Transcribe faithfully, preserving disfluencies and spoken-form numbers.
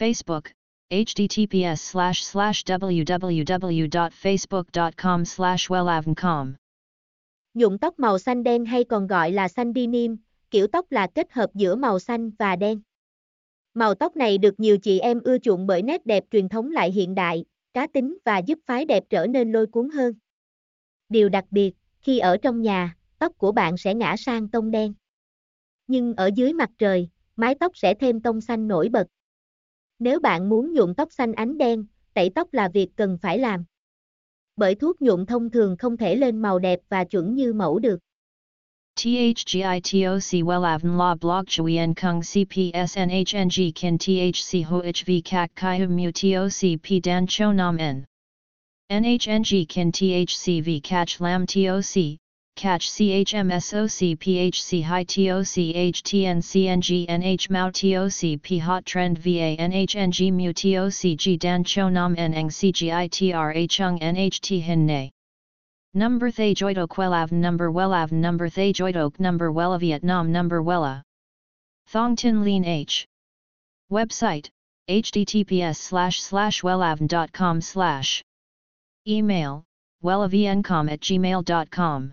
Facebook, https slash slash www.facebook.com slash wellavn.com Nhuộm tóc màu xanh đen hay còn gọi là xanh denim, kiểu tóc là kết hợp giữa màu xanh và đen. Màu tóc này được nhiều chị em ưa chuộng bởi nét đẹp truyền thống lại hiện đại, cá tính và giúp phái đẹp trở nên lôi cuốn hơn. Điều đặc biệt, khi ở trong nhà, tóc của bạn sẽ ngã sang tông đen. Nhưng ở dưới mặt trời, mái tóc sẽ thêm tông xanh nổi bật. Nếu bạn muốn nhuộm tóc xanh ánh đen, tẩy tóc là việc cần phải làm. Bởi thuốc nhuộm thông thường không thể lên màu đẹp và chuẩn như mẫu được. T H G I T O C Wellavn La Blog Chui En Kung C P S N H N G Kin T H C Ho H V Kak Kai Mu T O C P Dan Cho Nam N N H N G Kin T H C V Catch Lam T O C Catch C H M S O C P H C High T O C H T N C N G N H Mao T O C P Hot Trend V A N H N G Mu T O C G Dan Cho Nam Ng C G I T R A Chung N H T Hin Nay Number Thay Joidok Wellavn Number Wellavn Number Thay Joidok Number Wella Vietnam Number Wella Thong Tin Lean H Website https slash slash wellavn.com slash Email wellavncom at gmail.com